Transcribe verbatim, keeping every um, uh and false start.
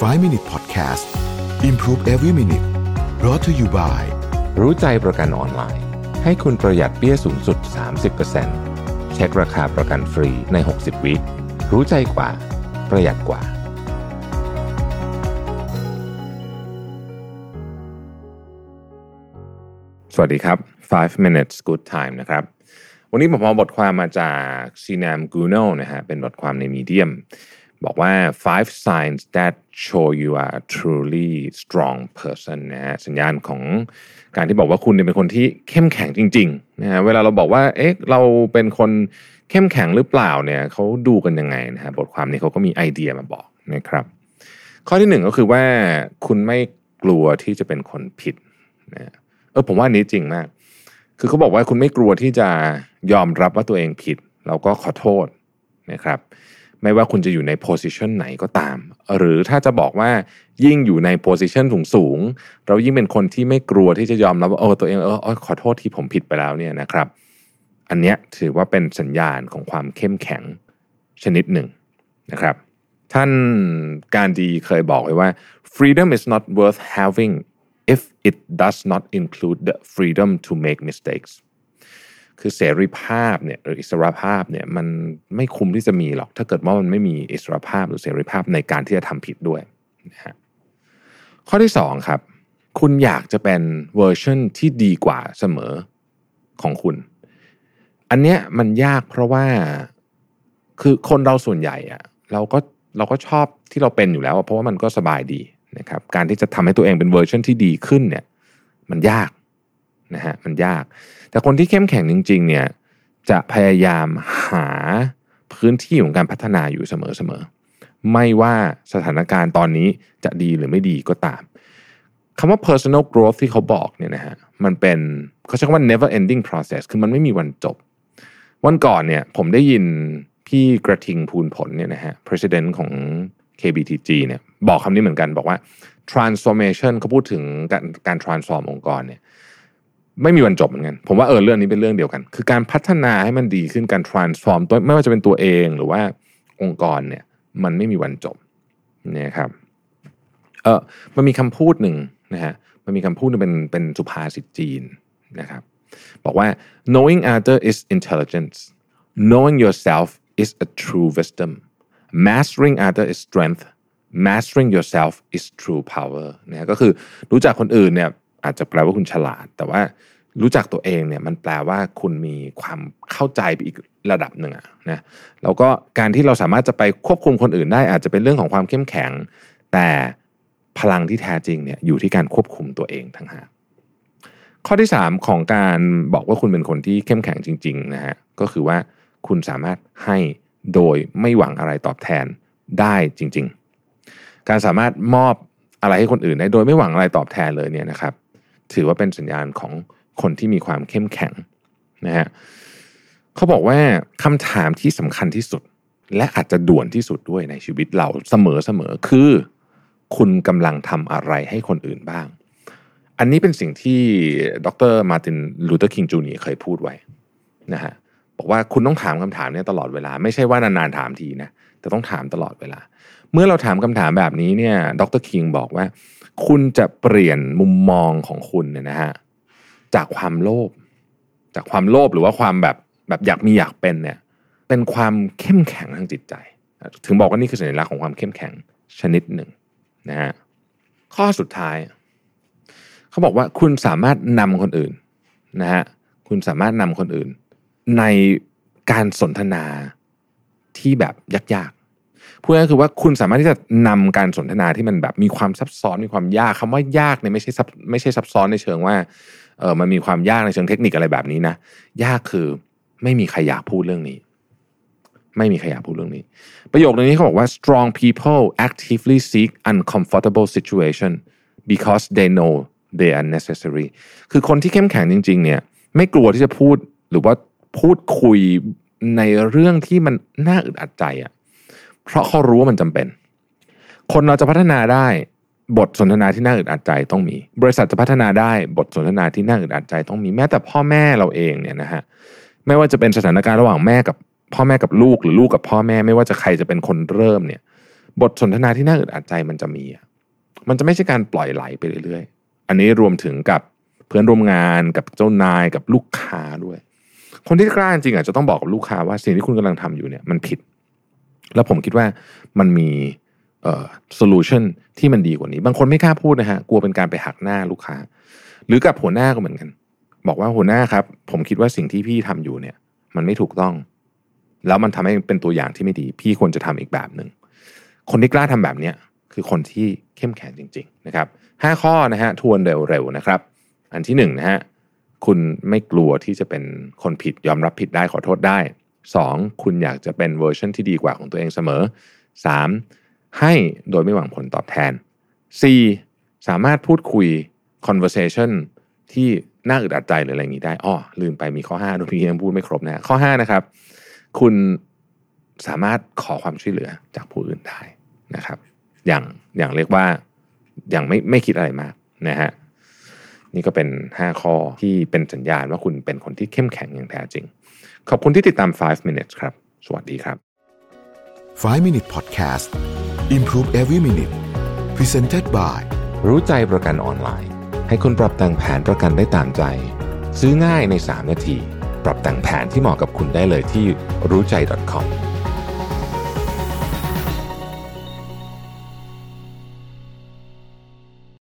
ไฟว์ มินิท Podcast Improve Every Minute Brought to you by รู้ใจประกันออนไลน์ให้คุณประหยัดเบี้ยสูงสุด สามสิบเปอร์เซ็นต์ เช็คราคาประกันฟรีในหกสิบวินาทีรู้ใจกว่าประหยัดกว่าสวัสดีครับ ไฟว์ มินิท Good Time นะครับวันนี้ผมเอาบทความมาจาก Cinnamon Guno นะฮะเป็นบทความใน Medium บอกว่า ไฟว์ signs that show you are a truly strong person นะฮะสัญญาณของการที่บอกว่าคุณเนี่ยเป็นคนที่เข้มแข็งจริงๆนะฮะเวลาเราบอกว่าเอ๊ะเราเป็นคนเข้มแข็งหรือเปล่าเนี่ยเขาดูกันยังไงนะฮะบทความนี้เขาก็มีไอเดียมาบอกนะครับข้อที่หนึ่งก็คือว่าคุณไม่กลัวที่จะเป็นคนผิดนะเออผมว่าอันนี้จริงมากคือเขาบอกว่าคุณไม่กลัวที่จะยอมรับว่าตัวเองผิดแล้วก็ขอโทษนะครับไม่ว่าคุณจะอยู่ในโพสิชันไหนก็ตามหรือถ้าจะบอกว่ายิ่งอยู่ในโพสิชันสูงๆเรายิ่งเป็นคนที่ไม่กลัวที่จะยอมรับว่าเออตัวเองเออขอโทษที่ผมผิดไปแล้วเนี่ยนะครับอันเนี้ยถือว่าเป็นสัญญาณของความเข้มแข็งชนิดหนึ่งนะครับท่านการดีเคยบอกไว้ว่า freedom is not worth having if it does not include the freedom to make mistakes คือเสรีภาพเนี่ยหรืออิสรภาพเนี่ยมันไม่คุ้มที่จะมีหรอกถ้าเกิดว่ามันไม่มีอิสรภาพหรือเสรีภาพในการที่จะทำผิดด้วยนะฮะข้อที่สองครับคุณอยากจะเป็นเวอร์ชันที่ดีกว่าเสมอของคุณอันเนี้ยมันยากเพราะว่าคือคนเราส่วนใหญ่อะเราก็เราก็ชอบที่เราเป็นอยู่แล้วเพราะว่ามันก็สบายดีนะครับการที่จะทำให้ตัวเองเป็นเวอร์ชันที่ดีขึ้นเนี่ยมันยากนะฮะมันยากแต่คนที่เข้มแข็งจริงๆเนี่ยจะพยายามหาพื้นที่ของการพัฒนาอยู่เสมอๆไม่ว่าสถานการณ์ตอนนี้จะดีหรือไม่ดีก็ตามคำว่า personal growth ที่เขาบอกเนี่ยนะฮะมันเป็นเขาใช้คำว่า never ending process คือมันไม่มีวันจบวันก่อนเนี่ยผมได้ยินพี่กระทิงพูนผลเนี่ยนะฮะ president ของ เค บี ที จี เนี่ยบอกคำนี้เหมือนกันบอกว่า transformation เขาพูดถึงการการ transform องค์กรเนี่ยไม่มีวันจบเหมือนกันผมว่าเออเรื่องนี้เป็นเรื่องเดียวกันคือการพัฒนาให้มันดีขึ้นการ transform ตัวไม่ว่าจะเป็นตัวเองหรือว่าองค์กรเนี่ยมันไม่มีวันจบเนี่ยครับเออมันมีคำพูดหนึ่งนะฮะมันมีคำพูดนึงเป็นเป็นสุภาษิตจีนนะครับบอกว่า knowing other is intelligence knowing yourself is a true wisdom mastering other is strength mastering yourself is true power นะก็คือรู้จักคนอื่นเนี่ยอาจจะแปลว่าคุณฉลาดแต่ว่ารู้จักตัวเองเนี่ยมันแปลว่าคุณมีความเข้าใจไปอีกระดับหนึ่งอะนะแล้วก็การที่เราสามารถจะไปควบคุมคนอื่นได้อาจจะเป็นเรื่องของความเข้มแข็งแต่พลังที่แท้จริงเนี่ยอยู่ที่การควบคุมตัวเองทั้งหากข้อที่สามของการบอกว่าคุณเป็นคนที่เข้มแข็งจริงๆนะฮะก็คือว่าคุณสามารถให้โดยไม่หวังอะไรตอบแทนได้จริงๆการสามารถมอบอะไรให้คนอื่นได้โดยไม่หวังอะไรตอบแทนเลยเนี่ยนะครับถือว่าเป็นสัญญาณของคนที่มีความเข้มแข็งนะฮะเขาบอกว่าคำถามที่สำคัญที่สุดและอาจจะด่วนที่สุดด้วยในชีวิตเราเสมอๆคือคุณกำลังทำอะไรให้คนอื่นบ้างอันนี้เป็นสิ่งที่ดร.มาร์ตินลูเทอร์คิงจูเนียร์เคยพูดไว้นะฮะบอกว่าคุณต้องถามคำถามนี้ตลอดเวลาไม่ใช่ว่านานๆถามทีนะแต่ต้องถามตลอดเวลาเมื่อเราถามคำถามแบบนี้เนี่ยดร.คิงบอกว่าคุณจะเปลี่ยนมุมมองของคุณเนี่ยนะฮะจากความโลภจากความโลภหรือว่าความแบบแบบอยากมีอยากเป็นเนี่ยเป็นความเข้มแข็งทางจิตใจถึงบอกว่านี่คือสัญลักษณ์ของความเข้มแข็งชนิดหนึ่งนะฮะข้อสุดท้ายเขาบอกว่าคุณสามารถนำคนอื่นนะฮะคุณสามารถนำคนอื่นในการสนทนาที่แบบยากๆพูดง่ายๆคือว่าคุณสามารถที่จะนำการสนทนาที่มันแบบมีความซับซ้อนมีความยากคำว่ายากเนี่ยไม่ใช่ไม่ใช่ซับซ้อนในเชิงว่าเออมันมีความยากในเชิงเทคนิคอะไรแบบนี้นะยากคือไม่มีใครอยากพูดเรื่องนี้ไม่มีใครอยากพูดเรื่องนี้ประโยคนี้เขาบอกว่า strong people actively seek uncomfortable situation because they know they are necessary คือคนที่เข้มแข็งจริงๆเนี่ยไม่กลัวที่จะพูดหรือว่าพูดคุยในเรื่องที่มันน่าอึดอัดใจอ่ะเพราะเขารู้ว่ามันจำเป็นคนเราจะพัฒนาได้บทสนทนาที่น่าอึดอัดใจต้องมีบริษัทจะพัฒนาได้บทสนทนาที่น่าอึดอัดใจต้องมีแม้แต่พ่อแม่เราเองเนี่ยนะฮะไม่ว่าจะเป็นสถานการณ์ระหว่างแม่กับพ่อแม่กับลูกหรือลูกกับพ่อแม่ไม่ว่าจะใครจะเป็นคนเริ่มเนี่ย บทสนทนาที่น่าอึดอัดใจมันจะมีมันจะไม่ใช่การปล่อยไหลไปเรื่อยๆอันนี้รวมถึงกับเพื่อนร่วมงานกับเจ้านายกับลูกค้าด้วยคนที่กล้าจริงๆอาจจะต้องบอกกับลูกค้าว่าสิ่งที่คุณกำลังทำอยู่เนี่ยมันผิดแล้วผมคิดว่ามันมีเอ่อ solution ที่มันดีกว่านี้บางคนไม่กล้าพูดนะฮะกลัวเป็นการไปหักหน้าลูกค้าหรือกับหัวหน้าก็เหมือนกันบอกว่าหัวหน้าครับผมคิดว่าสิ่งที่พี่ทำอยู่เนี่ยมันไม่ถูกต้องแล้วมันทำให้เป็นตัวอย่างที่ไม่ดีพี่ควรจะทำอีกแบบนึงคนที่กล้าทำแบบนี้คือคนที่เข้มแข็งจริงๆนะครับห้าข้อนะฮะทวนเร็วๆนะครับอันที่หนึ่งนะฮะคุณไม่กลัวที่จะเป็นคนผิดยอมรับผิดได้ขอโทษได้สองคุณอยากจะเป็นเวอร์ชันที่ดีกว่าของตัวเองเสมอสามให้โดยไม่หวังผลตอบแทนสี่สามารถพูดคุย conversation ที่น่าอึดอัดใจหรืออะไรอย่างนี้ได้อ้อลืมไปมีข้อห้าด้วยพี่ยังพูดไม่ครบนะข้อห้านะครับคุณสามารถขอความช่วยเหลือจากผู้อื่นได้นะครับอย่างอย่างเรียกว่าอย่างไม่ไม่คิดอะไรมากนะฮะนี่ก็เป็นห้าข้อที่เป็นสัญญาณว่าคุณเป็นคนที่เข้มแข็งอย่างแท้จริงขอบคุณที่ติดตามไฟว์ minutes ครับสวัสดีครับไฟว์ minute podcast improve every minute presented by รู้ใจประกันออนไลน์ให้คุณปรับแต่งแผนประกันได้ตามใจซื้อง่ายในสามนาทีปรับแต่งแผนที่เหมาะกับคุณได้เลยที่รู้ใจ ดอท คอม